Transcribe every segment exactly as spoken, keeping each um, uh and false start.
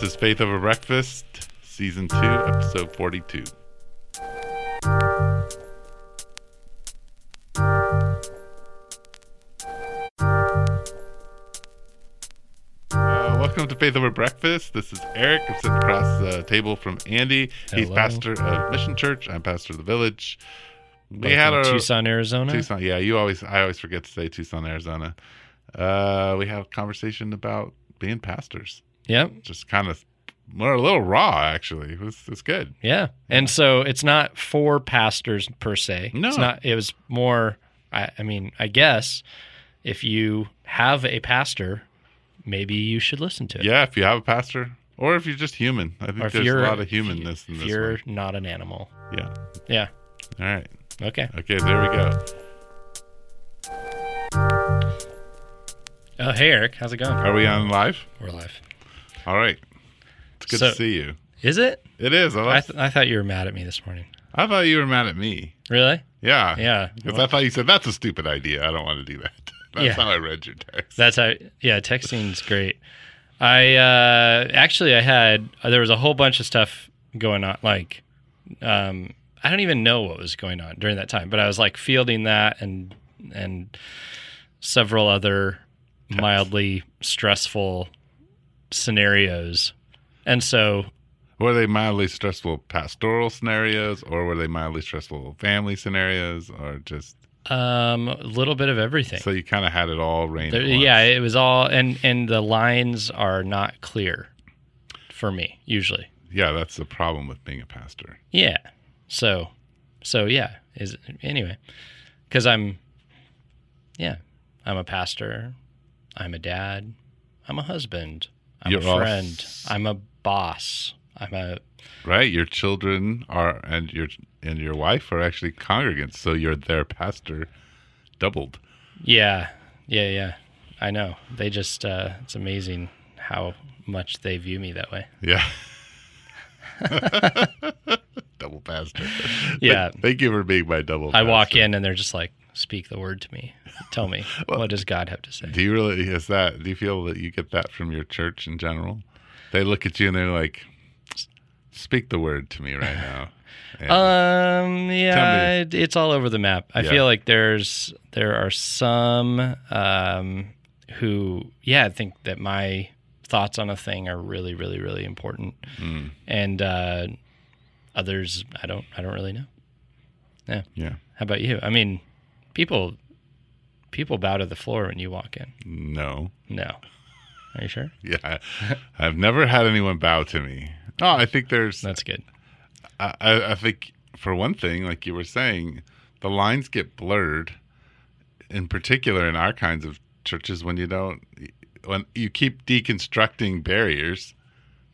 This is Faith Over Breakfast, Season two, Episode forty-two. Welcome to Faith Over Breakfast. This is Eric. I'm sitting across the table from Andy. Hello. He's pastor of Mission Church. I'm pastor of the Village. We had our Tucson, Arizona. Tucson, yeah. You always, I always forget to say Tucson, Arizona. Uh, we had a conversation about being pastors. Yep. Just kind of, we're a little raw actually. It was, it's good. Yeah. And so it's not for pastors per se. No. It's not. It was more. I, I mean, I guess if you have a pastor, maybe you should listen to it. Yeah, if you have a pastor, or if you're just human. I think there's a lot of humanness in this. If you're one. Not an animal. Yeah. Yeah. All right. Okay. Okay, there we go. Oh, hey, Eric. How's it going? Are we on live? We're live. All right. It's good so, to see you. Is it? It is. I, I, th- I thought you were mad at me this morning. I thought you were mad at me. Really? Yeah. Yeah. Because well, I thought you said, that's a stupid idea. I don't want to do that. That's yeah. how I read your text. That's how, yeah, texting's great. I, uh, actually, I had, there was a whole bunch of stuff going on. Like, um, I don't even know what was going on during that time, but I was like fielding that and, and several other text. Mildly stressful scenarios. And so, were they mildly stressful pastoral scenarios, or were they mildly stressful family scenarios, or just? Um, a little bit of everything. So you kind of had it all rained there, yeah, it was all, and, and the lines are not clear for me, usually. Yeah, that's the problem with being a pastor. Yeah. So, so yeah, is anyway, because I'm, yeah, I'm a pastor, I'm a dad, I'm a husband, I'm You're a friend, s- I'm a boss, I'm a... Right, your children are, and your and your wife are actually congregants, so you're their pastor doubled. Yeah, yeah, yeah. I know. They just, uh, it's amazing how much they view me that way. Yeah. Double pastor. Yeah. Thank you for being my double pastor. I walk in and they're just like, speak the word to me. Tell me, well, what does God have to say? Do you really, is that, do you feel that you get that from your church in general? They look at you and they're like, speak the word to me right now. um, yeah, it, it's all over the map. I yeah. feel like there's there are some um, who, yeah, I think that my thoughts on a thing are really, really, really important, mm. and uh, others I don't, I don't really know. Yeah. Yeah. How about you? I mean, people, people bow to the floor when you walk in. No. No. Are you sure? Yeah, I've never had anyone bow to me. No, I think there's... That's good. I, I, I think, for one thing, like you were saying, the lines get blurred, in particular in our kinds of churches, when you don't... When you keep deconstructing barriers,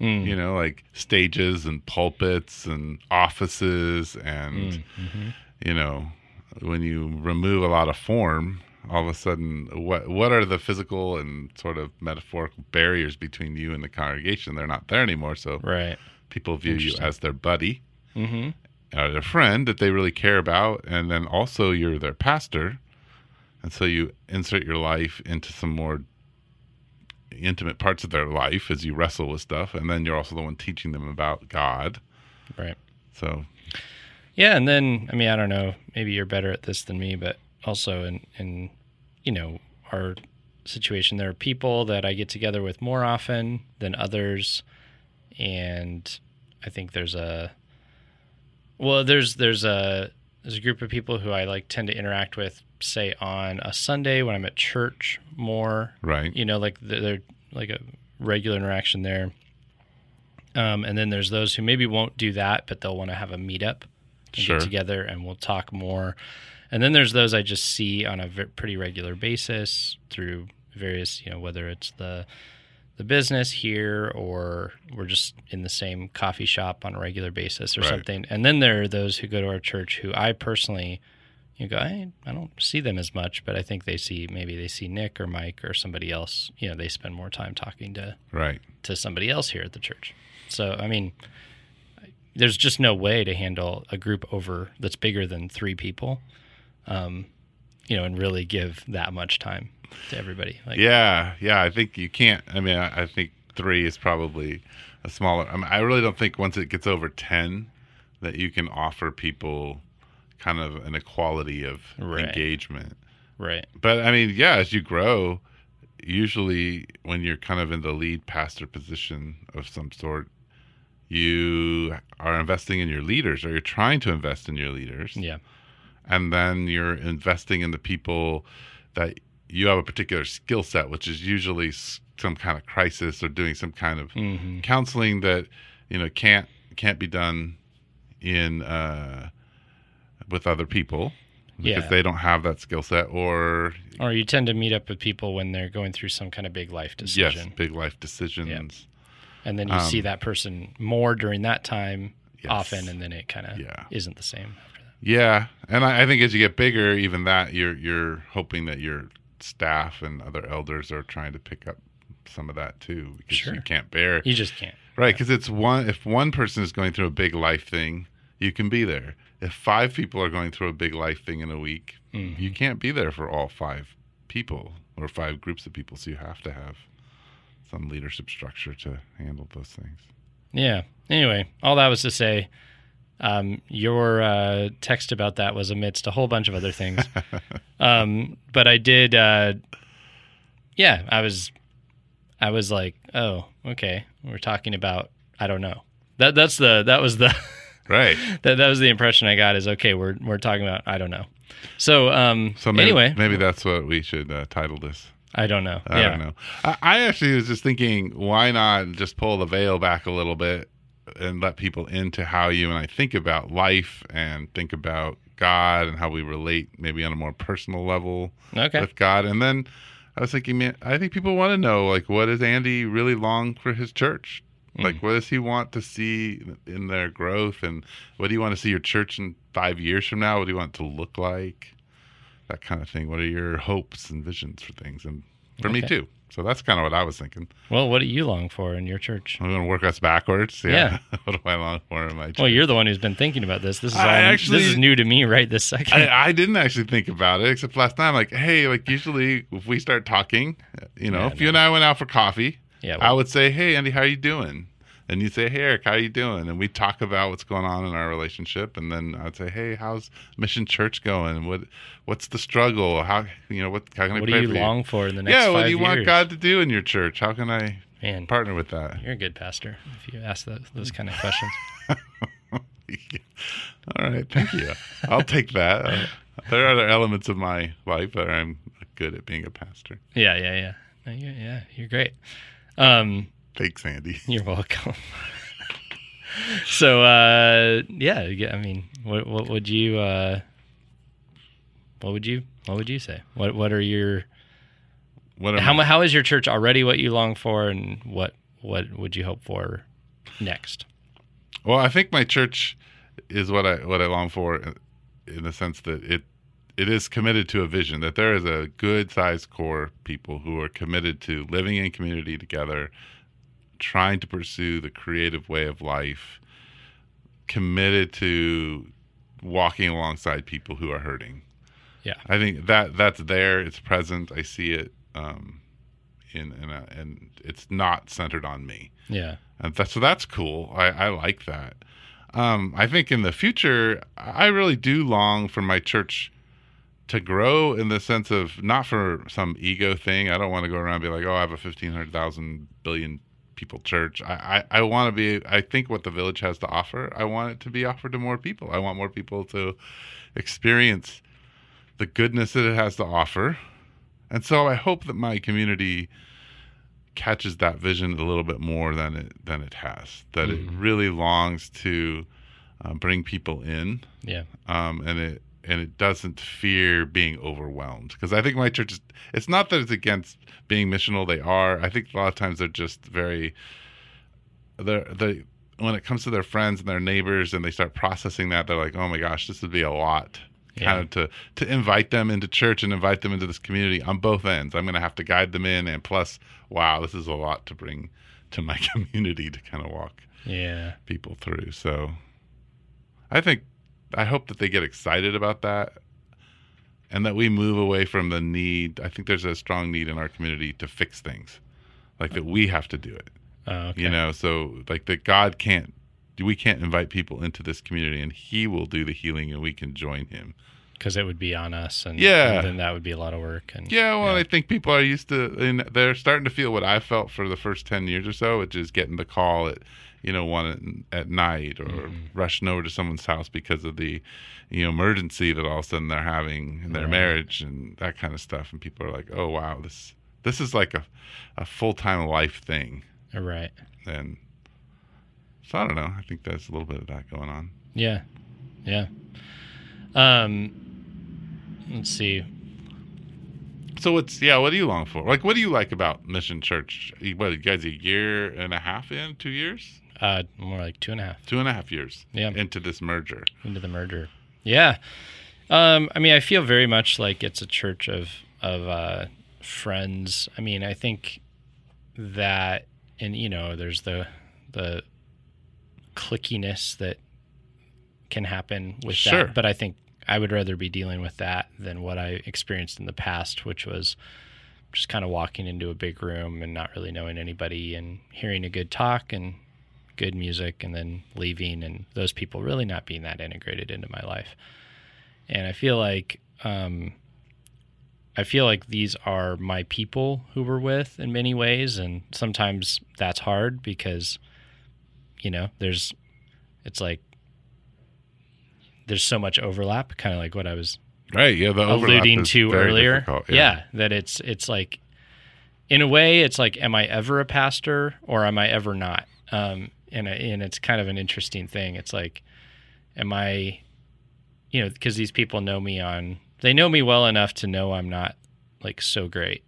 mm. you know, like stages and pulpits and offices and, mm. mm-hmm. you know, when you remove a lot of form... All of a sudden, what what are the physical and sort of metaphorical barriers between you and the congregation? They're not there anymore, so right. people view you as their buddy, mm-hmm. or their friend that they really care about, and then also you're their pastor, and so you insert your life into some more intimate parts of their life as you wrestle with stuff, and then you're also the one teaching them about God. Right. So. Yeah, and then, I mean, I don't know, maybe you're better at this than me, but also in, in, you know, our situation, there are people that I get together with more often than others. And I think there's a, well, there's, there's a, there's a group of people who I like tend to interact with, say on a Sunday when I'm at church more, right. You know, like they're like a regular interaction there. Um, and then there's those who maybe won't do that, but they'll want to have a meetup and sure. get together and we'll talk more. And then there's those I just see on a v- pretty regular basis through various, you know, whether it's the the business here or we're just in the same coffee shop on a regular basis or right. something. And then there are those who go to our church who I personally, you go, I, I don't see them as much, but I think they see, maybe they see Nick or Mike or somebody else. You know, they spend more time talking to right. to somebody else here at the church. So, I mean, there's just no way to handle a group over that's bigger than three people. Um, you know, and really give that much time to everybody. Like, yeah, yeah. I think you can't. I mean, I, I think three is probably a smaller. I mean, I really don't think once it gets over ten that you can offer people kind of an equality of right. engagement. Right. But I mean, yeah, as you grow, usually when you're kind of in the lead pastor position of some sort, you are investing in your leaders, or you're trying to invest in your leaders. Yeah. And then you're investing in the people that you have a particular skill set, which is usually some kind of crisis or doing some kind of mm-hmm. counseling that, you know, can't can't be done in uh, with other people because yeah. they don't have that skill set, or or you tend to meet up with people when they're going through some kind of big life decision. Yes, big life decisions. Yeah. And then you um, see that person more during that time yes. often, and then it kind of yeah. isn't the same after that. Yeah, and I, I think as you get bigger, even that you're you're hoping that your staff and other elders are trying to pick up some of that too, because sure. you can't bear you just can't right because yeah. it's one if one person is going through a big life thing, you can be there. If five people are going through a big life thing in a week, mm-hmm. you can't be there for all five people or five groups of people, so you have to have some leadership structure to handle those things. Yeah. Anyway, all that was to say, um, your uh, text about that was amidst a whole bunch of other things. um, but I did, uh, yeah, I was, I was like, oh, okay, we're talking about, I don't know. That that's the that was the right. That that was the impression I got is okay, we're we're talking about I don't know. So um. So maybe, anyway, maybe that's what we should uh, title this. I don't know. I yeah. don't know. I, I actually was just thinking, why not just pull the veil back a little bit and let people into how you and I think about life and think about God and how we relate maybe on a more personal level okay. with God. And then I was thinking, man, I think people want to know, like, what does Andy really long for his church? Mm. Like, what does he want to see in their growth? And what do you want to see your church in five years from now? What do you want it to look like? That kind of thing. What are your hopes and visions for things? And for okay. me too. So that's kind of what I was thinking. Well, what do you long for in your church? I'm going to work us backwards. Yeah. yeah. What do I long for in my church? Well, you're the one who's been thinking about this. This is all, actually, this is new to me right this second. I, I didn't actually think about it, except last time. Like, hey, like usually if we start talking, you know, yeah, if no. you and I went out for coffee, yeah, well, I would say, hey, Andy, how are you doing? And you say, hey, Eric, how are you doing? And we talk about what's going on in our relationship. And then I'd say, hey, how's Mission Church going? What, what's the struggle? How, you know, what, how can what I pray for you? What do you long for in the next five years? Yeah, what do you years? want God to do in your church? How can I Man, partner with that? You're a good pastor if you ask those, those kind of questions. All right, thank you. I'll take that. Uh, there are other elements of my life where I'm good at being a pastor. Yeah, yeah, yeah. No, you're, yeah, you're great. Um Thanks, Andy. You're welcome. so, uh, yeah, I mean, what, what would you, uh, what would you, what would you say? What, what are your, what how, my, how is your church already what you long for, and what, what would you hope for next? Well, I think my church is what I, what I long for in the sense that it, it is committed to a vision, that there is a good-sized core of people who are committed to living in community together, trying to pursue the creative way of life, committed to walking alongside people who are hurting. Yeah. I think that that's there. It's present. I see it. Um, in, in a, and it's not centered on me. Yeah. And that, so that's cool. I, I like that. Um, I think in the future, I really do long for my church to grow in the sense of not for some ego thing. I don't want to go around and be like, oh, I have a fifteen hundred thousand billion people church. I, I, I want to be, I think what the village has to offer, I want it to be offered to more people. I want more people to experience the goodness that it has to offer. And so I hope that my community catches that vision a little bit more than it, than it has, that mm-hmm. it really longs to uh, bring people in. Yeah. Um, and it, and it doesn't fear being overwhelmed. Because I think my church is, it's not that it's against being missional. They are. I think a lot of times they're just very, they're, they, when it comes to their friends and their neighbors and they start processing that, they're like, oh my gosh, this would be a lot. Yeah. Kind of to, to invite them into church and invite them into this community on both ends. I'm going to have to guide them in. And plus, wow, this is a lot to bring to my community to kind of walk yeah. people through. So I think, I hope that they get excited about that and that we move away from the need. I think there's a strong need in our community to fix things, like that we have to do it. Oh, okay. You know, so like that God can't, we can't invite people into this community, and He will do the healing, and we can join Him. Because it would be on us, and, yeah. and then that would be a lot of work. And Yeah, well, yeah. I think people are used to, and they're starting to feel what I felt for the first ten years or so, which is getting the call at, you know, one at, at night, or mm-hmm. rushing over to someone's house because of the, you know, emergency that all of a sudden they're having in their right. marriage and that kind of stuff. And people are like, oh, wow, this this is like a, a full-time life thing. Right. And so I don't know. I think there's a little bit of that going on. Yeah, yeah. Um. Let's see. So what's yeah? What do you long for? Like, what do you like about Mission Church? What, you guys, a year and a half in, two years? Uh, more like two and a half. Two and a half years. Yeah. Into this merger. Into the merger. Yeah. Um. I mean, I feel very much like it's a church of of uh, friends. I mean, I think that, and you know, there's the the clickiness that can happen with sure. that, but I think I would rather be dealing with that than what I experienced in the past, which was just kind of walking into a big room and not really knowing anybody and hearing a good talk and good music and then leaving, and those people really not being that integrated into my life. And I feel like um, I feel like these are my people who we're with in many ways, and sometimes that's hard because, you know, there's it's like there's so much overlap, kind of like what I was right, yeah, the alluding to earlier. Yeah. yeah, that it's it's like, in a way, it's like, am I ever a pastor or am I ever not? Um, and and it's kind of an interesting thing. It's like, am I, you know, because these people know me on, they know me well enough to know I'm not like so great,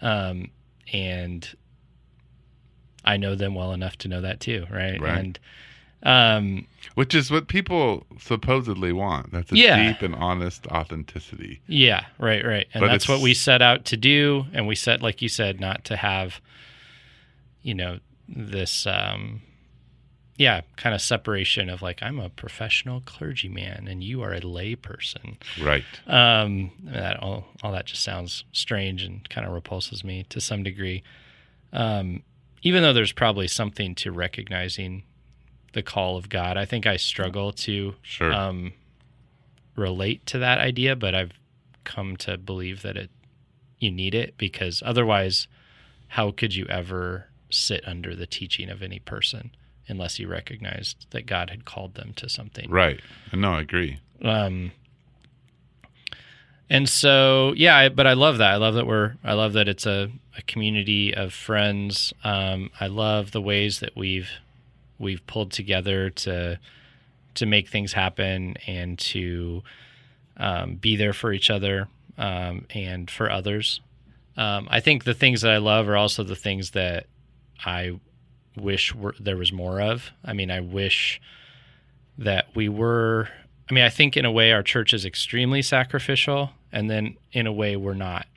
um, and I know them well enough to know that too, right? Right. And, Um, which is what people supposedly want. That's a yeah. deep and honest authenticity. Yeah, right, right. And but that's what we set out to do. And we set, like you said, not to have, you know, this, um, yeah, kind of separation of like, I'm a professional clergyman and you are a lay person. Right. Um, that all, all that just sounds strange and kind of repulses me to some degree. Um, even though there's probably something to recognizing the call of God. I think I struggle to sure. um, relate to that idea, but I've come to believe that it you need it, because otherwise, how could you ever sit under the teaching of any person unless you recognized that God had called them to something? Right. No, I agree. Um, and so, yeah, I, but I love that. I love that we're, I love that it's a, a community of friends. Um, I love the ways that we've We've pulled together to to make things happen and to um, be there for each other um, and for others. Um, I think the things that I love are also the things that I wish were, there was more of. I mean, I wish that we were. I mean, I think in a way our church is extremely sacrificial, and then in a way we're not.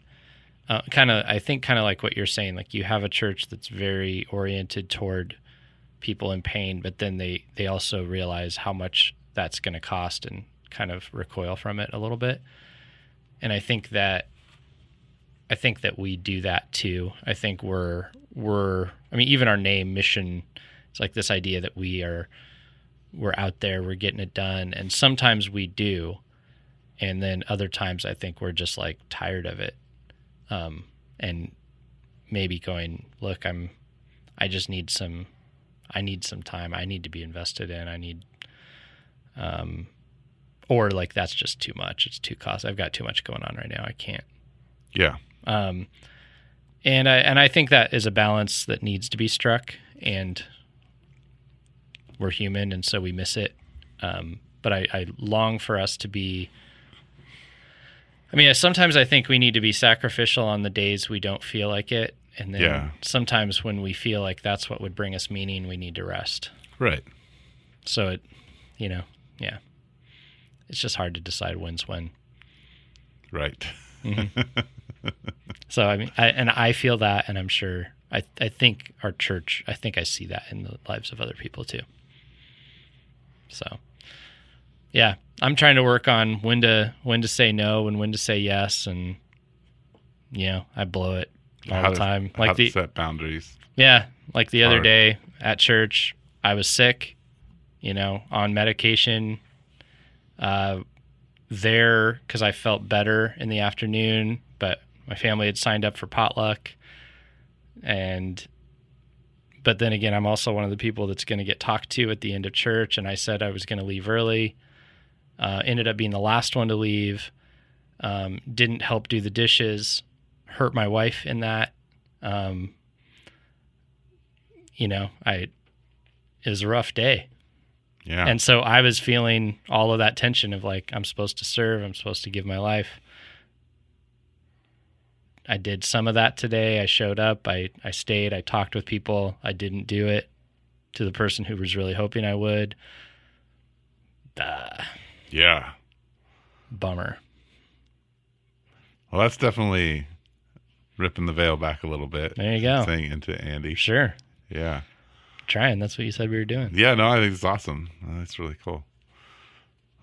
Uh, kind of, I think, kind of like what you're saying. Like, you have a church that's very oriented toward people in pain, but then they, they also realize how much that's going to cost and kind of recoil from it a little bit. And I think that, I think that we do that too. I think we're, we're, I mean, even our name, Mission, it's like this idea that we are, we're out there, we're getting it done. And sometimes we do. And then other times I think we're just like tired of it. Um, and maybe going, look, I'm, I just need some, I need some time. I need to be invested in. I need, um, or like, that's just too much. It's too costly. I've got too much going on right now. I can't. Yeah. Um, and I, and I think that is a balance that needs to be struck, and we're human. And so we miss it. Um, but I, I long for us to be, I mean, sometimes I think we need to be sacrificial on the days we don't feel like it. And then yeah. sometimes when we feel like that's what would bring us meaning, we need to rest. Right. So it, you know, yeah. It's just hard to decide when's when. Right. Mm-hmm. So, I mean, I, and I feel that, and I'm sure, I, I think our church, I think I see that in the lives of other people too. So, yeah, I'm trying to work on when to, when to say no and when to say yes, and, you know, I blow it. all how the time. To, like how the, to set boundaries. Yeah. Like the other day at church, I was sick, you know, on medication uh, there because I felt better in the afternoon, but my family had signed up for potluck. And, but then again, I'm also one of the people that's going to get talked to at the end of church. And I said I was going to leave early, uh, ended up being the last one to leave, um, didn't help do the dishes, hurt my wife in that. Um, you know, I, it was a rough day. Yeah. And so I was feeling all of that tension of like, I'm supposed to serve, I'm supposed to give my life. I did some of that today. I showed up, I, I stayed, I talked with people. I didn't do it to the person who was really hoping I would. Duh. Yeah. Bummer. Well, that's definitely ripping the veil back a little bit. There you go. Saying into Andy. Sure. Yeah. Trying. That's what you said we were doing. Yeah, no, I think it's awesome. That's really cool.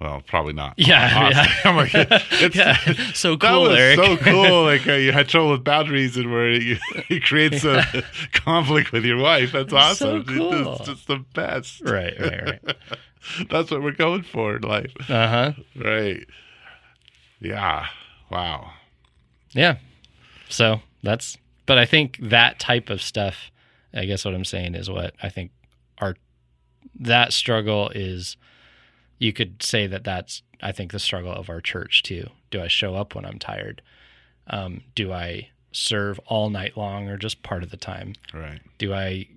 Well, probably not. Yeah. yeah. I'm like, it's yeah. so cool, Eric. That was so cool. Like, uh, you had trouble with boundaries and where you, you create some yeah. conflict with your wife. That's awesome. So cool. It's just the best. Right, right, right. That's what we're going for in life. Uh-huh. Right. Yeah. Wow. Yeah. So that's, but I think that type of stuff, I guess what I'm saying is what I think our, that struggle is. You could say that that's, I think, the struggle of our church, too. Do I show up when I'm tired? Um, do I serve all night long or just part of the time? Right. Do I,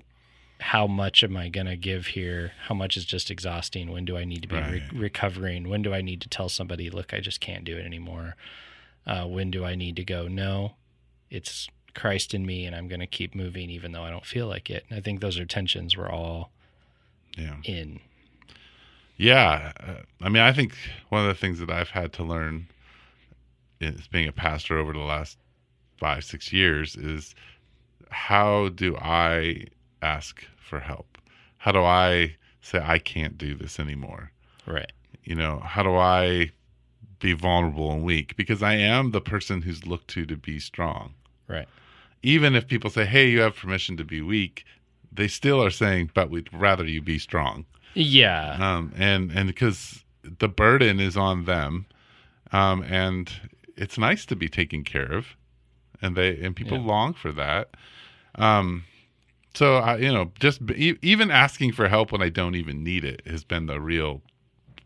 how much am I going to give here? How much is just exhausting? When do I need to be right. re- recovering? When do I need to tell somebody, look, I just can't do it anymore? Uh, when do I need to go, no, it's Christ in me and I'm going to keep moving even though I don't feel like it? And I think those are tensions we're all yeah. in. Yeah. I mean, I think one of the things that I've had to learn is being a pastor over the last five, six years is how do I ask for help? How do I say I can't do this anymore? Right. You know, how do I be vulnerable and weak? Because I am the person who's looked to to be strong. Right. Even if people say, hey, you have permission to be weak, they still are saying, but we'd rather you be strong. Yeah. Um, and, and because the burden is on them, um, and it's nice to be taken care of, and they, and people yeah. long for that. Um, so I, you know, just be, even asking for help when I don't even need it has been the real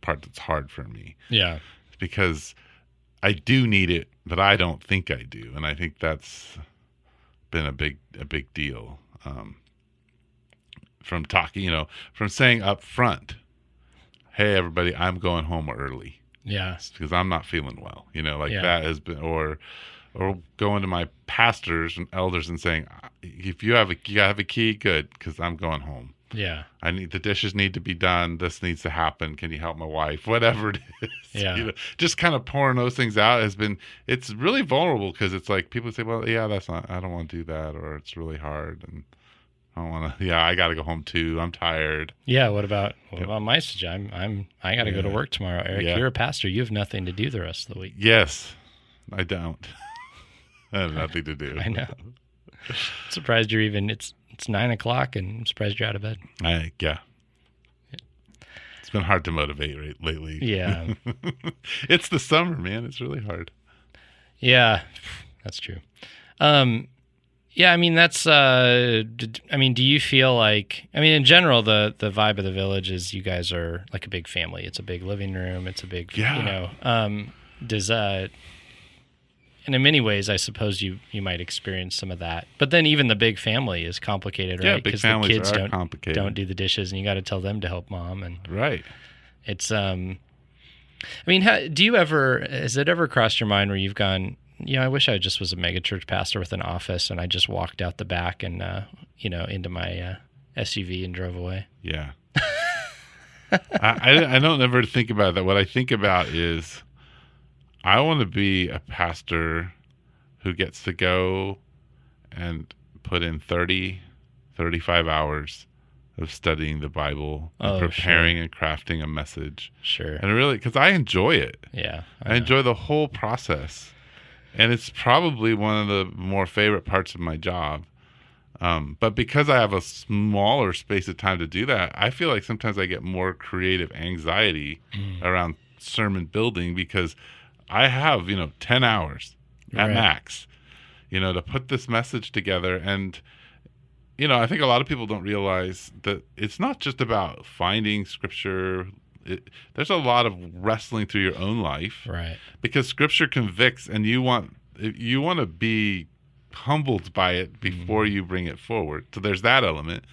part that's hard for me. Yeah. Because I do need it, but I don't think I do. And I think that's been a big, a big deal. Um, From talking, you know, from saying up front, hey, everybody, I'm going home early. Yeah. Because I'm not feeling well. You know, like yeah. that has been, or or going to my pastors and elders and saying, if you have a, you have a key, good, because I'm going home. Yeah. I need, the dishes need to be done. This needs to happen. Can you help my wife? Whatever it is. Yeah. You know, just kind of pouring those things out has been, it's really vulnerable because it's like people say, well, yeah, that's not, I don't want to do that, or it's really hard. And I don't want to. Yeah, I gotta go home too. I'm tired. Yeah. What about what about my suggestion? I'm I'm I gotta yeah. go to work tomorrow, Eric. Yeah. You're a pastor. You have nothing to do the rest of the week. Yes, I don't. I have nothing to do. I know. I'm surprised you're even. It's it's nine o'clock, and I'm surprised you're out of bed. I yeah. yeah. It's been hard to motivate right, lately. Yeah. It's the summer, man. It's really hard. Yeah, that's true. Um. Yeah, I mean, that's, uh, I mean, do you feel like, I mean, in general, the, the vibe of the village is you guys are like a big family. It's a big living room. It's a big, yeah. you know, um, does, uh, and in many ways, I suppose you, you might experience some of that. But then even the big family is complicated, yeah, right? Because the kids don't, complicated. don't do the dishes and you got to tell them to help mom. And right. It's, um, I mean, how, do you ever, has it ever crossed your mind where you've gone, you know, I wish I just was a megachurch pastor with an office and I just walked out the back and, uh, you know, into my uh, S U V and drove away. Yeah. I, I, I don't ever think about that. What I think about is I want to be a pastor who gets to go and put in thirty, thirty-five hours of studying the Bible and oh, preparing sure. and crafting a message. Sure. And really, because I enjoy it. Yeah. I, I enjoy the whole process. And it's probably one of the more favorite parts of my job. Um, but because I have a smaller space of time to do that, I feel like sometimes I get more creative anxiety mm. around sermon building, because I have, you know, ten hours at right. max, you know, to put this message together. And, you know, I think a lot of people don't realize that it's not just about finding scripture. It, there's a lot of wrestling through your own life, right? Because scripture convicts, and you want, you want to be humbled by it before mm-hmm. you bring it forward. So there's that element.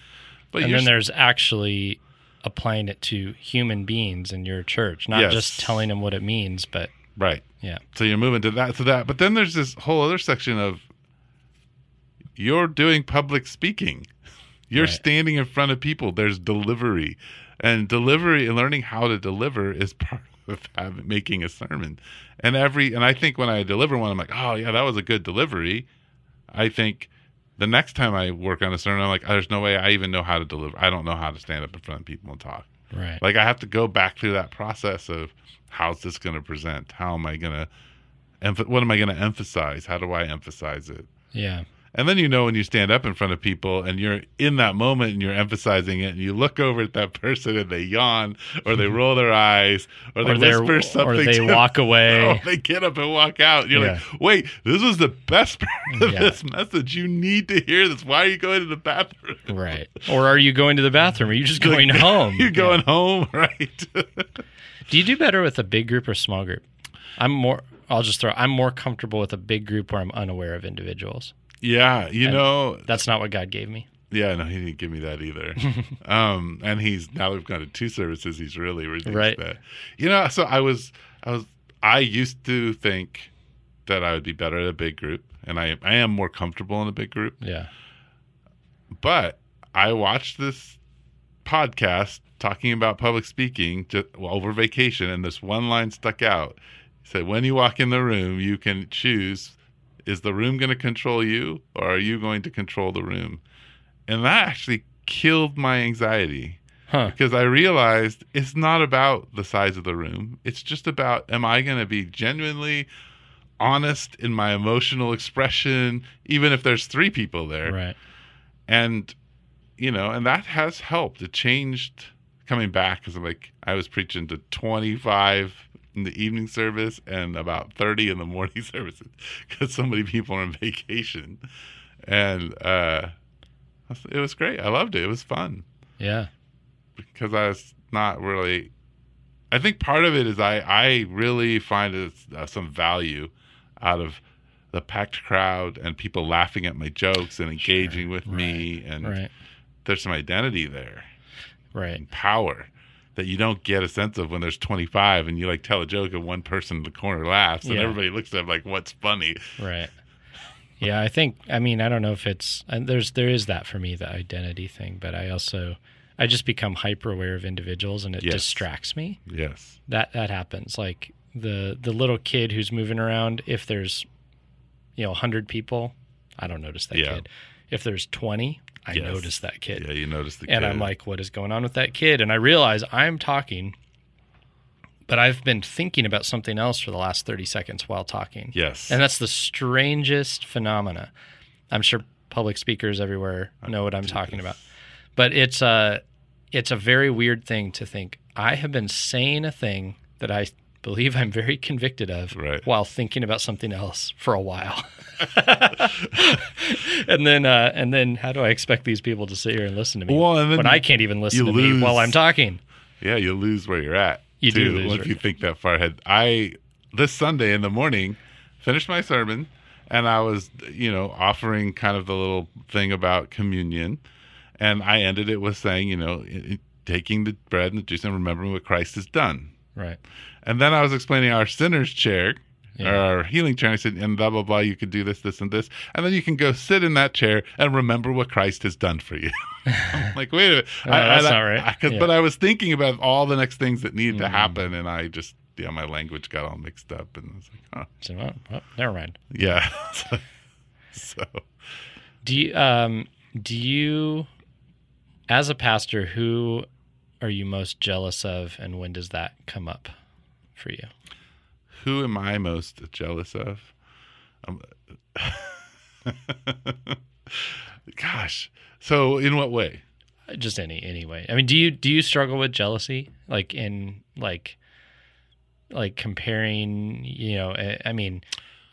But and then there's actually applying it to human beings in your church, not yes. just telling them what it means, but right. Yeah. So you're moving to that, to that. But then there's this whole other section of you're doing public speaking. You're right. standing in front of people. There's delivery. And delivery and learning how to deliver is part of having, making a sermon. And every and I think when I deliver one, I'm like, oh, yeah, that was a good delivery. I think the next time I work on a sermon, I'm like, oh, there's no way I even know how to deliver. I don't know how to stand up in front of people and talk. Right. Like, I have to go back through that process of how's this going to present? How am I going to emph- – what am I going to emphasize? How do I emphasize it? Yeah. And then you know when you stand up in front of people and you're in that moment and you're emphasizing it, and you look over at that person and they yawn or they roll their eyes or they or whisper something. Or they walk them, away. Or they get up and walk out. And you're yeah. like, wait, this was the best part of yeah. this message. You need to hear this. Why are you going to the bathroom? Right. Or are you going to the bathroom? Are you just going like, home? You're going yeah. home, right? Do you do better with a big group or small group? I'm more, I'll just throw, I'm more comfortable with a big group where I'm unaware of individuals. Yeah, you and know... That's not what God gave me. Yeah, no, he didn't give me that either. um, and he's... Now we've gone to two services, he's really reduced right. that. You know, so I was... I was. I used to think that I would be better at a big group, and I, I am more comfortable in a big group. Yeah. But I watched this podcast talking about public speaking just, well, over vacation, and this one line stuck out. It said, when you walk in the room, you can choose... Is the room going to control you, or are you going to control the room? And that actually killed my anxiety huh. because I realized it's not about the size of the room. It's just about, am I going to be genuinely honest in my emotional expression, even if there's three people there? Right. And, you know, and that has helped. It changed coming back because I'm like, I was preaching to twenty-five in the evening service and about thirty in the morning services because so many people are on vacation. And uh, it was great. I loved it. It was fun. Yeah. Because I was not really, I think part of it is I, I really find it, uh, some value out of the packed crowd and people laughing at my jokes and engaging sure. with right. me. And right. there's some identity there. Right. And power that you don't get a sense of when there's twenty-five and you like tell a joke and one person in the corner laughs and yeah. everybody looks at them like, what's funny? Right. Yeah. I think, I mean, I don't know if it's, and there's, there is that for me, the identity thing, but I also, I just become hyper aware of individuals and it yes. distracts me. Yes. That, that happens. Like the, the little kid who's moving around, if there's, you know, a hundred people, I don't notice that yeah. kid. If there's twenty, I yes. notice that kid. Yeah, you notice the and kid. And I'm like, what is going on with that kid? And I realize I'm talking, but I've been thinking about something else for the last thirty seconds while talking. Yes. And that's the strangest phenomena. I'm sure public speakers everywhere know what I'm talking about. But it's a, it's a very weird thing to think, I have been saying a thing that I believe I'm very convicted of right. while thinking about something else for a while. and then uh, and then how do I expect these people to sit here and listen to me well, and when I can't even listen to lose, me while I'm talking? Yeah, you lose where you're at. You too, do lose once you you're think that far ahead. I, this Sunday in the morning, finished my sermon, and I was, you know, offering kind of the little thing about communion, and I ended it with saying, you know, taking the bread and the juice and remembering what Christ has done. Right. And then I was explaining our sinner's chair, yeah. or our healing chair. And I said, and blah, blah, blah, you could do this, this, and this. And then you can go sit in that chair and remember what Christ has done for you. I'm like, wait a minute. no, I, that's I, not right. I, yeah. But I was thinking about all the next things that needed mm-hmm. to happen, and I just, yeah, my language got all mixed up. And I was like, huh. So, well, well, never mind. Yeah. so, so. Do you, um, do you, as a pastor, who... are you most jealous of, and when does that come up for you? Who am I most jealous of? Um, gosh. So in what way? Just any any way. I mean, do you do you struggle with jealousy? Like in like like comparing, you know, I mean,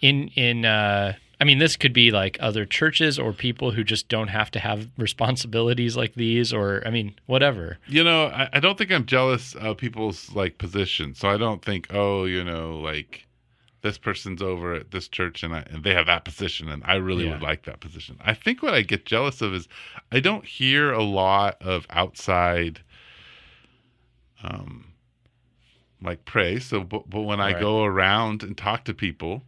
in in uh I mean, this could be like other churches or people who just don't have to have responsibilities like these, or I mean, whatever. You know, I, I don't think I'm jealous of people's like positions. So I don't think, oh, you know, like this person's over at this church and I, and they have that position and I really yeah. would like that position. I think what I get jealous of is I don't hear a lot of outside, um, like praise. So, but, but when All I right. go around and talk to people.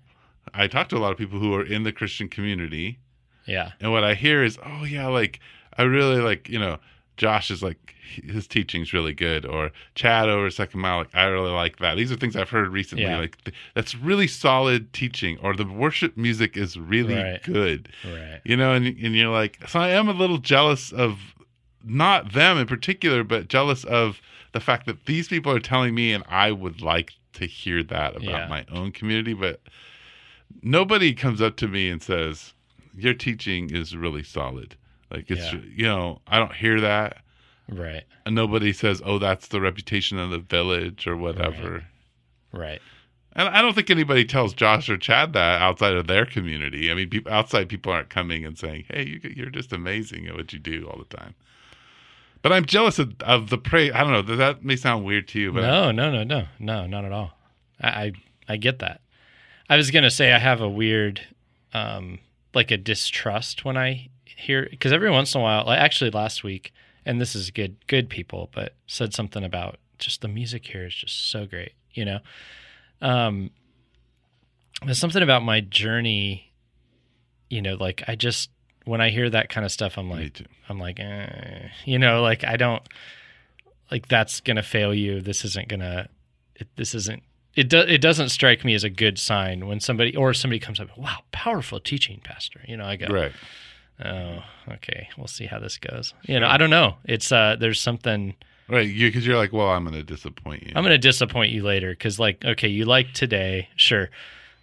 I talk to a lot of people who are in the Christian community. Yeah. And what I hear is, oh, yeah, like, I really like, you know, Josh is like, his teaching's really good. Or Chad over Second Mile, like, I really like that. These are things I've heard recently. Yeah. Like, th- that's really solid teaching. Or the worship music is really right. good. Right. You know, and, and you're like, so I am a little jealous of not them in particular, but jealous of the fact that these people are telling me, and I would like to hear that about yeah. my own community. But nobody comes up to me and says, your teaching is really solid. Like, it's, yeah. you know, I don't hear that. Right. And nobody says, oh, that's the reputation of the village or whatever. Right. right. And I don't think anybody tells Josh or Chad that outside of their community. I mean, people, outside people aren't coming and saying, hey, you, you're just amazing at what you do all the time. But I'm jealous of, of the praise. I don't know. That, that may sound weird to you. But no, I, no, no, no, no, not at all. I, I, I get that. I was going to say I have a weird, um, like a distrust when I hear, because every once in a while, like actually last week, and this is good, good people, but said something about just the music here is just so great, you know? Um, there's something about my journey, you know, like I just, when I hear that kind of stuff, I'm like, I'm like, eh, you know, like I don't, like that's going to fail you. This isn't going to, this isn't. It do, it doesn't strike me as a good sign when somebody or somebody comes up, wow, powerful teaching, Pastor. You know, I go, right. oh, okay, we'll see how this goes. Sure. You know, I don't know. It's uh, there's something right because you, you're like, well, I'm going to disappoint you. I'm going to disappoint you later because, like, okay, you like today, sure,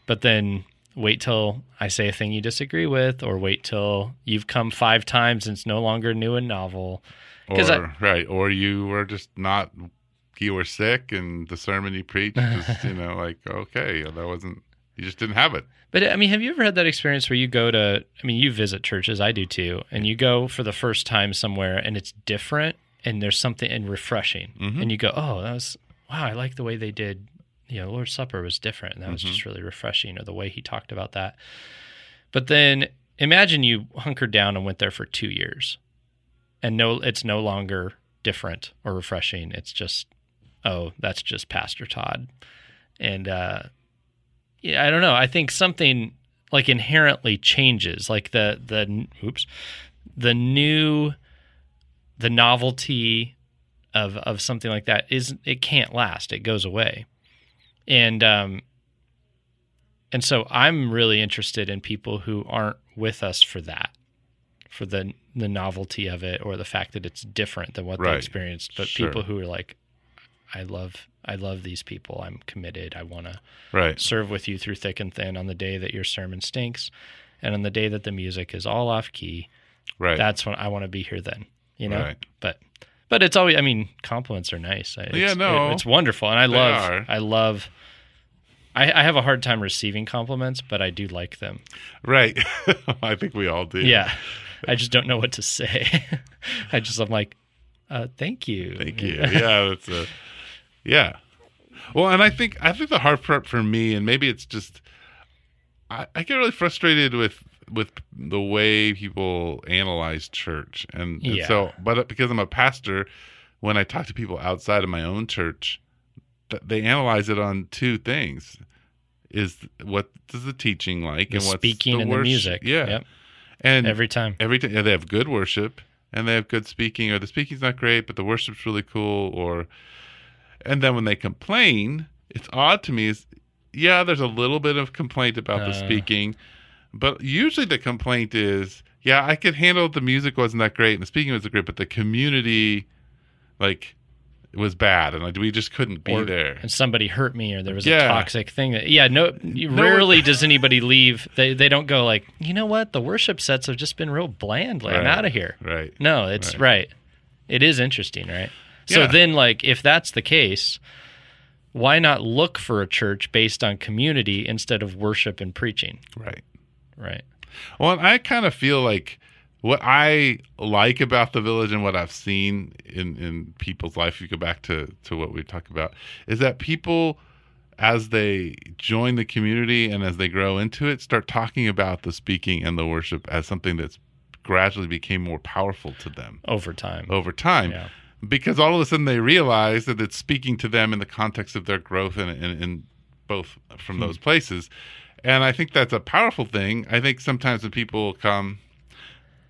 but then wait till I say a thing you disagree with, or wait till you've come five times and it's no longer new and novel. Or I, right, or you were just not. You were sick, and the sermon you preached was, you know, like, okay, that wasn't, you just didn't have it. But, I mean, have you ever had that experience where you go to, I mean, you visit churches, I do too, and you go for the first time somewhere, and it's different, and there's something and refreshing, mm-hmm. and you go, oh, that was, wow, I like the way they did, you know, Lord's Supper was different, and that was mm-hmm. just really refreshing, or the way he talked about that. But then imagine you hunkered down and went there for two years, and no, it's no longer different or refreshing. It's just... oh, that's just Pastor Todd. And uh, yeah, I don't know. I think something like inherently changes, like the the oops, the new, the novelty of of something like that is it can't last. It goes away, and um, and so I'm really interested in people who aren't with us for that, for the the novelty of it or the fact that it's different than what right. they experienced, but sure. people who are like. I love I love these people. I'm committed. I want to right. serve with you through thick and thin on the day that your sermon stinks and on the day that the music is all off key. Right. That's when I want to be here then, you know? Right. But but it's always I mean, compliments are nice. It's, yeah, no. It, it's wonderful and I they love are. I love I, I have a hard time receiving compliments, but I do like them. Right. I think we all do. Yeah. I just don't know what to say. I just I'm like uh, thank you. Thank you. Yeah, that's a Yeah. Well, and I think I think the hard part for me, and maybe it's just, I, I get really frustrated with with the way people analyze church. And, yeah. and so, but because I'm a pastor, when I talk to people outside of my own church, they analyze it on two things. Is what is the teaching like? The and what's speaking the and worship? The music. Yeah. Yep. And every time. Every time. Yeah, they have good worship and they have good speaking, or the speaking's not great, but the worship's really cool, or... And then when they complain, it's odd to me is, yeah, there's a little bit of complaint about uh, the speaking, but usually the complaint is, yeah, I could handle the music wasn't that great and the speaking wasn't great, but the community, like, It was bad, and like we just couldn't be or, there. And somebody hurt me, or there was yeah. a toxic thing. That, yeah, no, no rarely does anybody leave. They they don't go like, you know what? The worship sets have just been real bland. Like, right. I'm out of here. Right. No, it's right. right. It is interesting, right? So yeah. then, like, if that's the case, why not look for a church based on community instead of worship and preaching? Right. Right. Well, I kind of feel like what I like about the village and what I've seen in, in people's life, if you go back to, to what we talked about, is that people, as they join the community and as they grow into it, start talking about the speaking and the worship as something that's gradually became more powerful to them. Over time. Over time. Yeah. Because all of a sudden they realize that it's speaking to them in the context of their growth and in, in, in both from those places. And I think that's a powerful thing. I think sometimes when people come...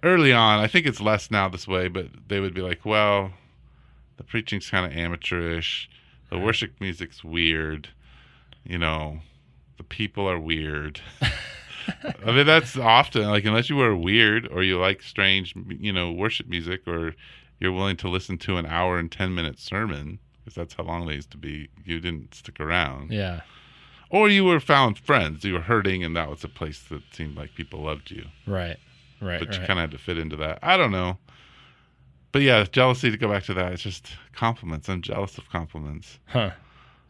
Early on, I think it's less now this way, but they would be like, well, the preaching's kind of amateurish. The right. worship music's weird. You know, the people are weird. I mean, that's often, like, unless you are weird or you like strange, you know, worship music, or you're willing to listen to an hour and ten-minute sermon, because that's how long they used to be, you didn't stick around. Yeah. Or you were found friends. You were hurting, and that was a place that seemed like people loved you. Right. Right, but you right. kind of had to fit into that. I don't know. But yeah, jealousy, to go back to that, it's just compliments. I'm jealous of compliments. Huh.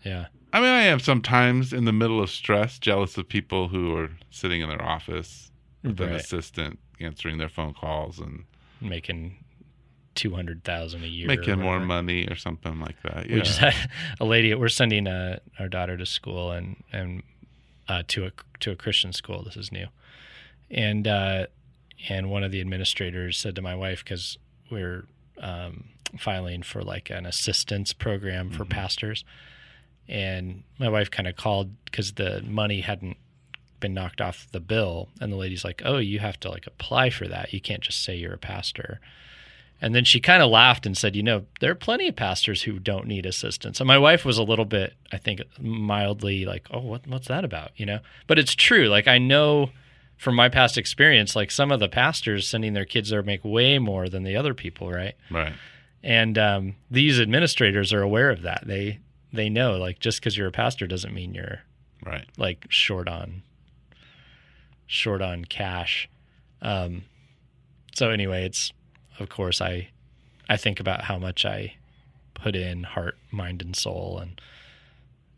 Yeah. I mean, I am sometimes in the middle of stress, jealous of people who are sitting in their office with right. an assistant answering their phone calls and making two hundred thousand dollars a year. Making more money or something like that. Yeah. We just had a lady, we're sending a, our daughter to school and, and uh, to, a, to a Christian school. This is new. And, uh, And one of the administrators said to my wife, because we're um, filing for like an assistance program for mm-hmm. pastors, and my wife kind of called because the money hadn't been knocked off the bill, and the lady's like, "Oh, you have to like apply for that. You can't just say you're a pastor." And then she kind of laughed and said, "You know, there are plenty of pastors who don't need assistance." And my wife was a little bit, I think, mildly like, "Oh, what, what's that about?" You know, but it's true. Like I know. From my past experience, like some of the pastors sending their kids there make way more than the other people, right? Right. And um, these administrators are aware of that. They they know, like, just because you're a pastor doesn't mean you're right. like short on short on cash. Um, so anyway, it's of course I I think about how much I put in heart, mind, and soul, and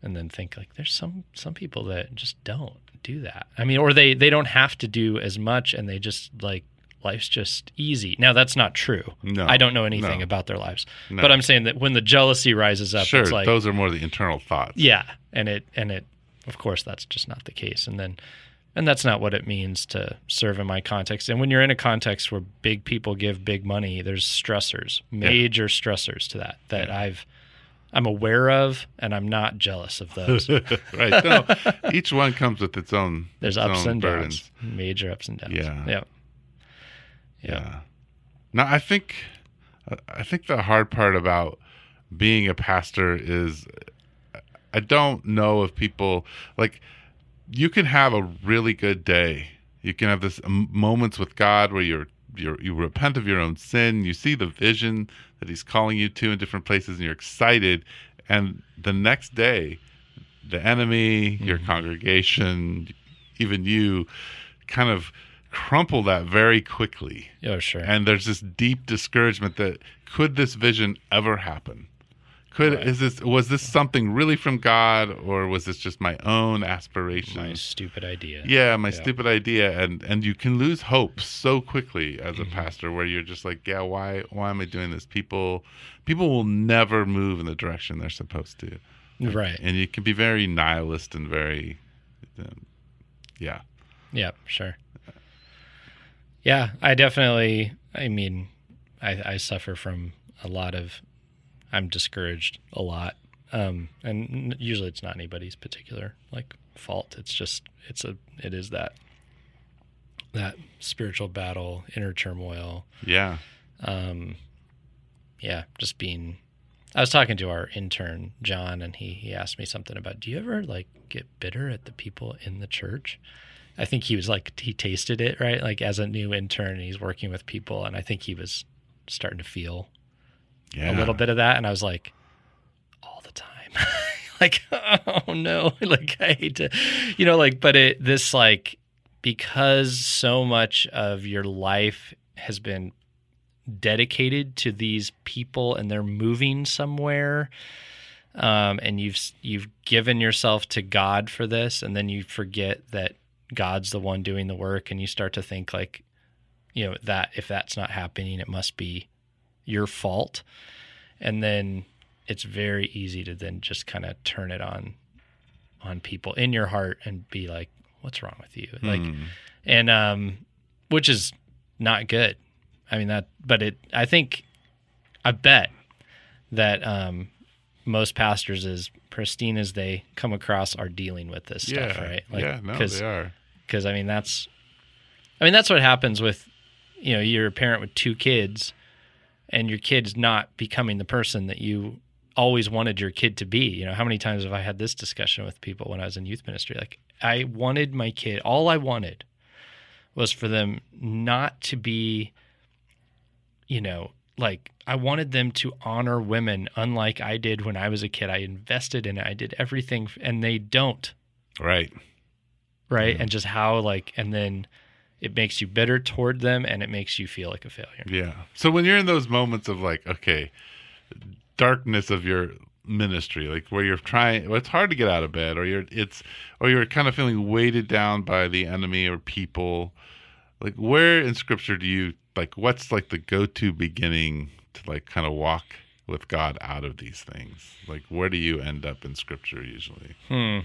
and then think like there's some some people that just don't. Do that. I mean, or they, they don't have to do as much, and they just like life's just easy. Now that's not true. No, I don't know anything no. about their lives, no. but I'm saying that when the jealousy rises up, sure, it's like, those are more the internal thoughts. Yeah, and it and it, of course, that's just not the case. And then, and that's not what it means to serve in my context. And when you're in a context where big people give big money, there's stressors, major yeah. stressors to that that yeah. I've. I'm aware of, and I'm not jealous of those. Right. No, each one comes with its own There's its ups own and burdens. Downs, major ups and downs. Yeah. Yeah. Yeah. Now, I think, I think the hard part about being a pastor is I don't know if people, like, you can have a really good day. You can have this moments with God where you're You're, you repent of your own sin, you see the vision that he's calling you to in different places, and you're excited. And the next day, the enemy, mm-hmm. your congregation, even you, kind of crumple that very quickly. Oh, sure. And there's this deep discouragement that, could this vision ever happen? Could right. is this was this something really from God, or was this just my own aspiration? My stupid idea. Yeah, my yeah. stupid idea, and and you can lose hope so quickly as a mm-hmm. pastor, where you're just like, yeah, why why am I doing this? People people will never move in the direction they're supposed to, right? And you can be very nihilist and very, um, yeah, yeah, sure, yeah. I definitely, I mean, I, I suffer from a lot of. I'm discouraged a lot, um, and usually it's not anybody's particular like fault. It's just it's a it is that that spiritual battle, inner turmoil. Yeah, um, yeah. Just being. I was talking to our intern John, and he he asked me something about, do you ever like get bitter at the people in the church? I think he was like he tasted it right, like as a new intern, and he's working with people, and I think he was starting to feel. Yeah. A little bit of that, and I was like, like, oh no, like I hate to, you know, like, but it, this like, because so much of your life has been dedicated to these people and they're moving somewhere, um, and you've, you've given yourself to God for this. And then you forget that God's the one doing the work, and you start to think like, you know, that if that's not happening, it must be your fault. And then it's very easy to then just kind of turn it on, on people in your heart and be like, what's wrong with you? Like, mm. and, um, which is not good. I mean that, but it, I think, I bet that, um, most pastors as pristine as they come across are dealing with this yeah. stuff, right? Like, yeah, no, cause, they are. Cause I mean, that's, I mean, that's what happens with, you know, you're a parent with two kids and your kid's not becoming the person that you always wanted your kid to be. You know, how many times have I had this discussion with people when I was in youth ministry? Like, I wanted my kid, all I wanted was for them not to be, you know, like I wanted them to honor women unlike I did when I was a kid. I invested in it. I did everything and they don't. Right. Right. Yeah. And just how like, and then it makes you bitter toward them and it makes you feel like a failure. Yeah. So when you're in those moments of like, okay, darkness of your ministry, like where you're trying, well, it's hard to get out of bed or you're, it's, or you're kind of feeling weighted down by the enemy or people, like where in scripture do you, like what's like the go-to beginning to like kind of walk with God out of these things? Like where do you end up in scripture usually? Hmm.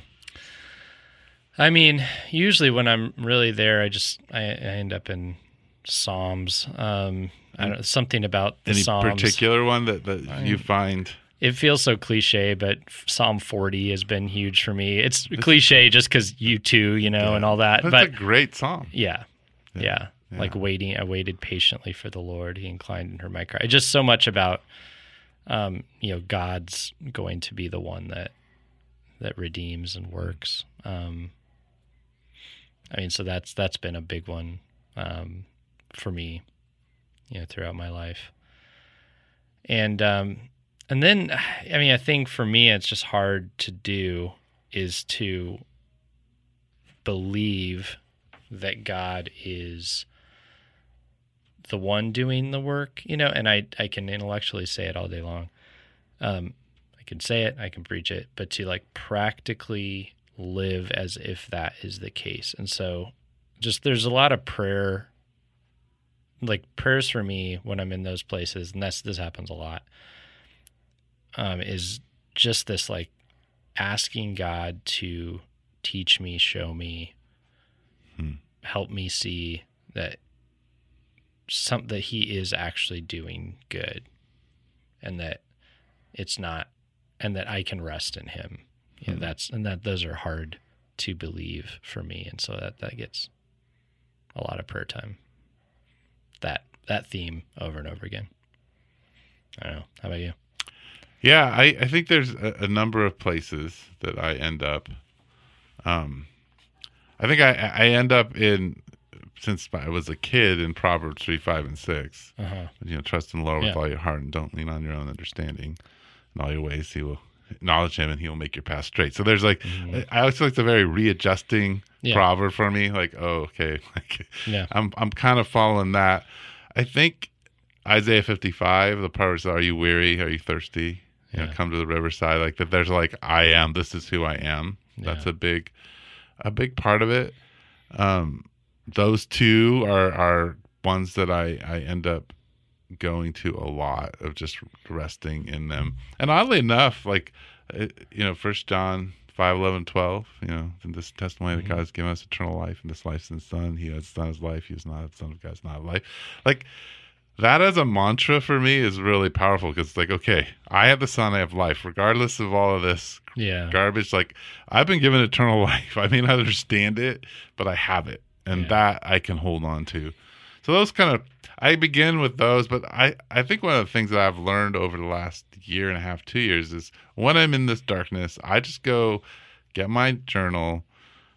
I mean, usually when I'm really there, I just, I, I end up in Psalms. Um, I don't something about the Any Psalms. Any particular one that, that I, you find? It feels so cliche, but Psalm forty has been huge for me. It's cliche just because you two, you know, yeah. and all that. That's but, a great psalm. Yeah, yeah. yeah. Yeah. Like waiting, I waited patiently for the Lord. He inclined and heard my cry. Just so much about, um, you know, God's going to be the one that that redeems and works. Um, I mean, so that's that's been a big one um, for me, you know, throughout my life. And um, and then, I mean, I think for me, it's just hard to do is to believe that God is the one doing the work, you know, and I, I can intellectually say it all day long. Um, I can say it, I can preach it, but to like practically live as if that is the case. And so just there's a lot of prayer, like prayers for me when I'm in those places, and that's, this happens a lot, um, is just this like asking God to teach me, show me, hmm. help me see that some that he is actually doing good and that it's not, and that I can rest in him. You know, that's, and that those are hard to believe for me. And so that, that gets a lot of prayer time, that, that theme over and over again. I don't know. How about you? Yeah. I, I think there's a, a number of places that I end up, um, I think I, I end up in, since I was a kid, in Proverbs three, five, and six. Uh-huh. You know, trust in the Lord yeah. with all your heart and don't lean on your own understanding. In all your ways, he will acknowledge him and he will make your path straight. So there's like, mm-hmm. I always feel like it's a very readjusting yeah. proverb for me. Like, oh, okay. Like, yeah. I'm I'm kind of following that. I think Isaiah fifty-five, the proverbs, are you weary? Are you thirsty? You yeah. know, come to the riverside. Like that there's like, I am, this is who I am. Yeah. That's a big... a big part of it. Um, those two are, are ones that I, I end up going to a lot of, just resting in them. And oddly enough, like, you know, First John five, eleven, twelve, you know, in this testimony mm-hmm. that God has given us eternal life, and this life's in the Son. He has Son as life. He is not the Son of God. It's not life. Like that as a mantra for me is really powerful because it's like, okay, I have the Son, I have life, regardless of all of this yeah. garbage. Like I've been given eternal life. I may not understand it, but I have it, and yeah. that I can hold on to. So those kind of, I begin with those, but I, I think one of the things that I've learned over the last year and a half, two years is when I'm in this darkness, I just go get my journal.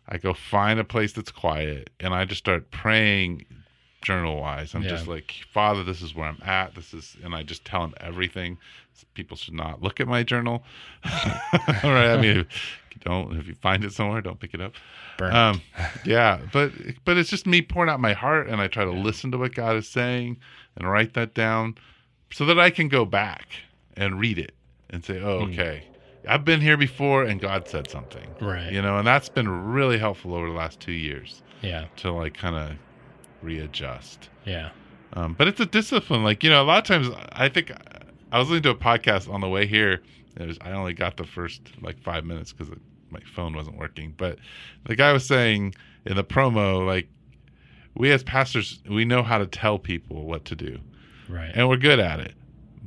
I go find a place that's quiet and I just start praying journal wise. I'm yeah. just like, Father, this is where I'm at. This is, and I just tell him everything. people should not look at my journal. All right. I mean, if you don't, if you find it somewhere, don't pick it up. Burn. Um, yeah. But, but it's just me pouring out my heart, and I try to yeah. listen to what God is saying and write that down so that I can go back and read it and say, oh, okay, mm. I've been here before and God said something. Right. You know, and that's been really helpful over the last two years. Yeah. To like kind of readjust. Yeah. Um, but it's a discipline. Like, you know, a lot of times I think I was listening to a podcast on the way here. It was, I only got the first like five minutes because my phone wasn't working. But the guy was saying in the promo, like, we as pastors, we know how to tell people what to do. Right. And we're good at it.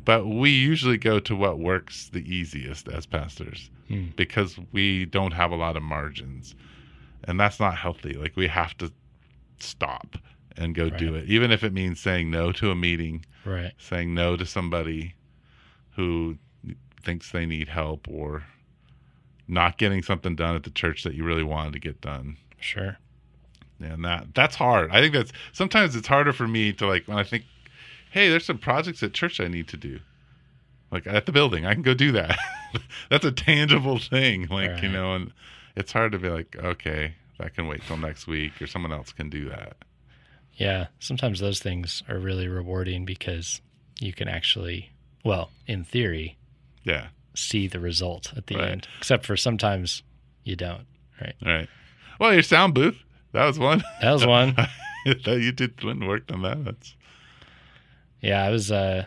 But we usually go to what works the easiest as pastors hmm. because we don't have a lot of margins. And that's not healthy. Like, we have to stop and go right. do it, even if it means saying no to a meeting, right? Saying no to somebody who thinks they need help, or not getting something done at the church that you really wanted to get done. Sure. And that that's hard. I think that's sometimes it's harder for me to, like, when I think, hey, there's some projects at church I need to do, like at the building, I can go do that. That's a tangible thing, like right. you know, and it's hard to be like, okay, that can wait till next week, or someone else can do that. Yeah, sometimes those things are really rewarding because you can actually, well, in theory, yeah, see the result at the right. end. Except for sometimes you don't, right? Right. Well, your sound booth, that was one. That was one. You did work on that. That's... Yeah, I was. Uh,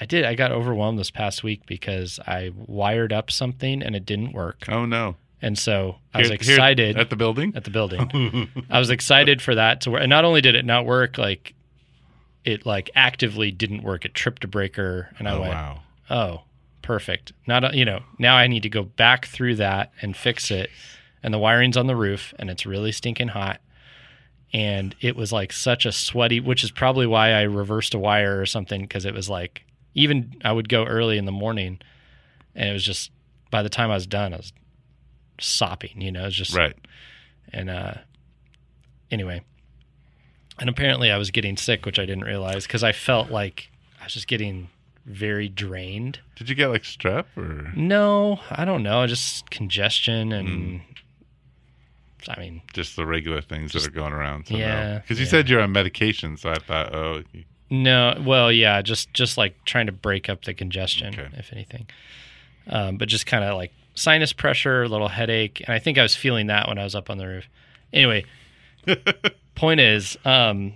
I did. I got overwhelmed this past week because I wired up something and it didn't work. Oh no. And so I was here, excited. Here at the building? At the building. I was excited for that to work. And not only did it not work, like it like actively didn't work. It tripped a breaker. And I oh, went, wow. oh, perfect. Not, you know, now I need to go back through that and fix it. And the wiring's on the roof and it's really stinking hot. And it was like such a sweaty, which is probably why I reversed a wire or something, because it was like, even I would go early in the morning and it was just, by the time I was done, I was sopping, you know, it's just right. And uh, anyway, and apparently I was getting sick, which I didn't realize because I felt like I was just getting very drained. Did you get like strep or no? I don't know, just congestion and mm. I mean, just the regular things just, that are going around. Somehow. Yeah, because you yeah. said you're on medication, so I thought, oh, you... no, well, yeah, just just like trying to break up the congestion, okay. if anything, um, but just kind of like. Sinus pressure, a little headache, and I think I was feeling that when I was up on the roof. Anyway, point is, um,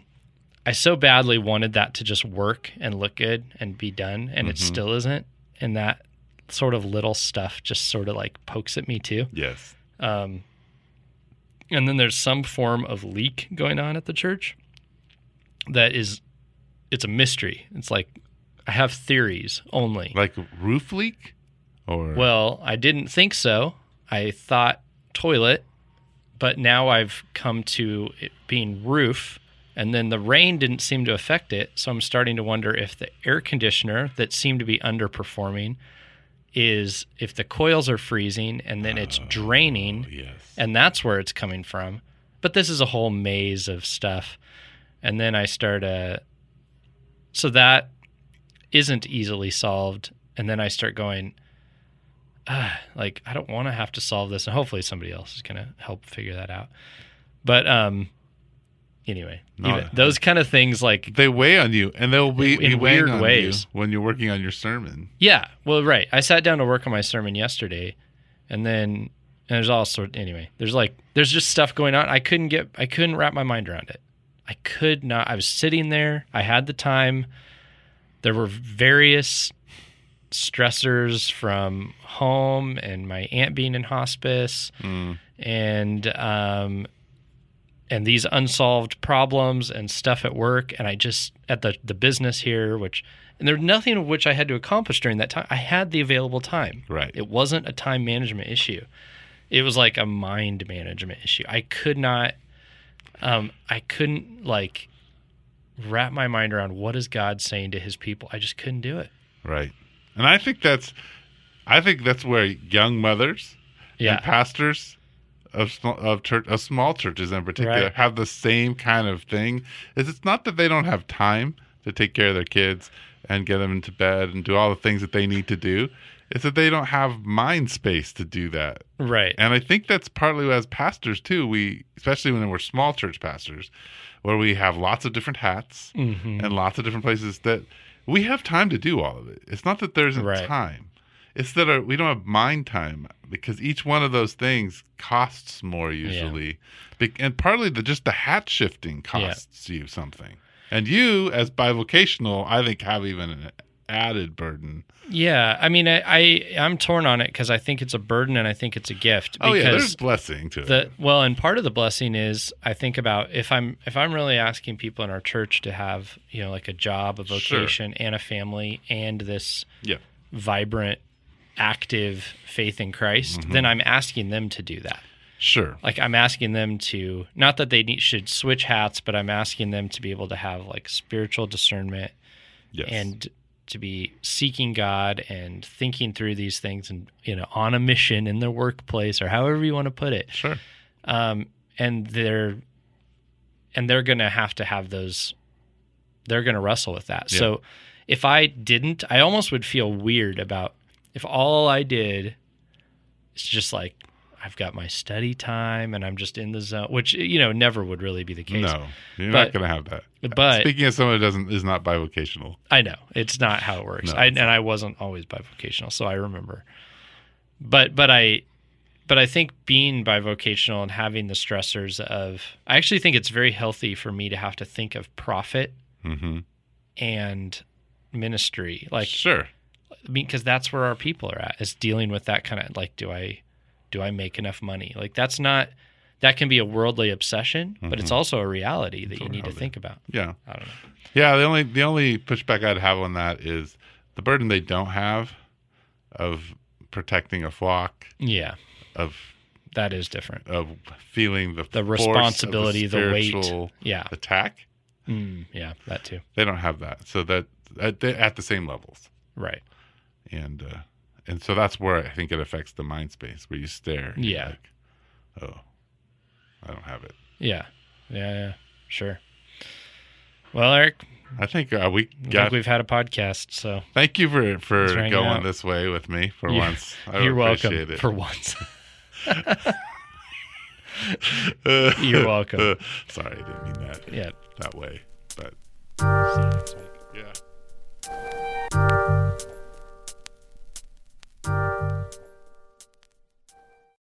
I so badly wanted that to just work and look good and be done, and mm-hmm. it still isn't. And that sort of little stuff just sort of like pokes at me too. Yes. Um, and then there's some form of leak going on at the church that is, it's a mystery. It's like, I have theories only. Like roof leak? Or... Well, I didn't think so. I thought toilet, but now I've come to it being roof, and then the rain didn't seem to affect it, so I'm starting to wonder if the air conditioner that seemed to be underperforming is if the coils are freezing and then it's oh, draining, yes. and that's where it's coming from. But this is a whole maze of stuff. And then I start a... So that isn't easily solved, and then I start going... Uh, like, I don't want to have to solve this, and hopefully somebody else is going to help figure that out. But um, anyway, no, even, those kind of things, like... They weigh on you, and they'll be, in be weighing weird on ways. You when you're working on your sermon. Yeah, well, right. I sat down to work on my sermon yesterday, and then and there's all sorts... Anyway, there's like, there's just stuff going on. I couldn't get, I couldn't wrap my mind around it. I could not. I was sitting there. I had the time. There were various... stressors from home and my aunt being in hospice mm. and um and these unsolved problems and stuff at work, and I just at the the business here, which and there's nothing of which I had to accomplish during that time. I had the available time. Right. It wasn't a time management issue. It was like a mind management issue. I could not um I couldn't like wrap my mind around what is God saying to his people. I just couldn't do it. Right. And I think that's, I think that's where young mothers yeah. and pastors of of, church, of small churches in particular right. have the same kind of thing. Is it's not that they don't have time to take care of their kids and get them into bed and do all the things that they need to do. It's that they don't have mind space to do that. Right. And I think that's partly as pastors, too. We, especially when we're small church pastors, where we have lots of different hats mm-hmm. and lots of different places, that we have time to do all of it. It's not that there isn't right. time. It's that our, we don't have mind time, because each one of those things costs more usually. Yeah. And partly the, just the hat shifting costs yeah. you something. And you, as bivocational, I think have even an added burden. Yeah, I mean, I, I I'm torn on it, because I think it's a burden and I think it's a gift. Oh yeah, there's blessing to the, it. Well, and part of the blessing is I think about if I'm if I'm really asking people in our church to have, you know, like a job, a vocation, sure. and a family, and this yeah. vibrant, active faith in Christ, mm-hmm. then I'm asking them to do that. Sure. Like I'm asking them to, not that they need, should switch hats, but I'm asking them to be able to have like spiritual discernment yes. and to be seeking God and thinking through these things and, you know, on a mission in their workplace or however you want to put it. Sure. Um, and they're, and they're going to have to have those, they're going to wrestle with that. Yeah. So if I didn't, I almost would feel weird about if all I did is just like, I've got my study time and I'm just in the zone, which, you know, never would really be the case. No, you're but, not going to have that. But speaking as someone who doesn't, is not bivocational. I know. It's not how it works. No, I, and I wasn't always bivocational, so I remember. But but I but I think being bivocational and having the stressors of, I actually think it's very healthy for me to have to think of profit mm-hmm. and ministry. Like, sure. I mean, because that's where our people are at, is dealing with that kind of, like, do I... Do I make enough money? Like that's not, that can be a worldly obsession, mm-hmm. but it's also a reality that it's you need reality. to think about. Yeah. I don't know. Yeah. The only, the only pushback I'd have on that is the burden they don't have of protecting a flock. Yeah. Of that is different. Of feeling the, the responsibility, the, the weight. Yeah. Attack. Mm, yeah. That too. They don't have that. So that at the, at the same levels. Right. And, uh, And so that's where I think it affects the mind space, where you stare. And yeah. You're like, oh, I don't have it. Yeah. Yeah. Yeah. Sure. Well, Eric, I think uh, we got. I think we've had a podcast, so thank you for for going out. this way with me for you're, once. I you're welcome. It. For once. You're welcome. Sorry, I didn't mean that. Yeah. That way, but.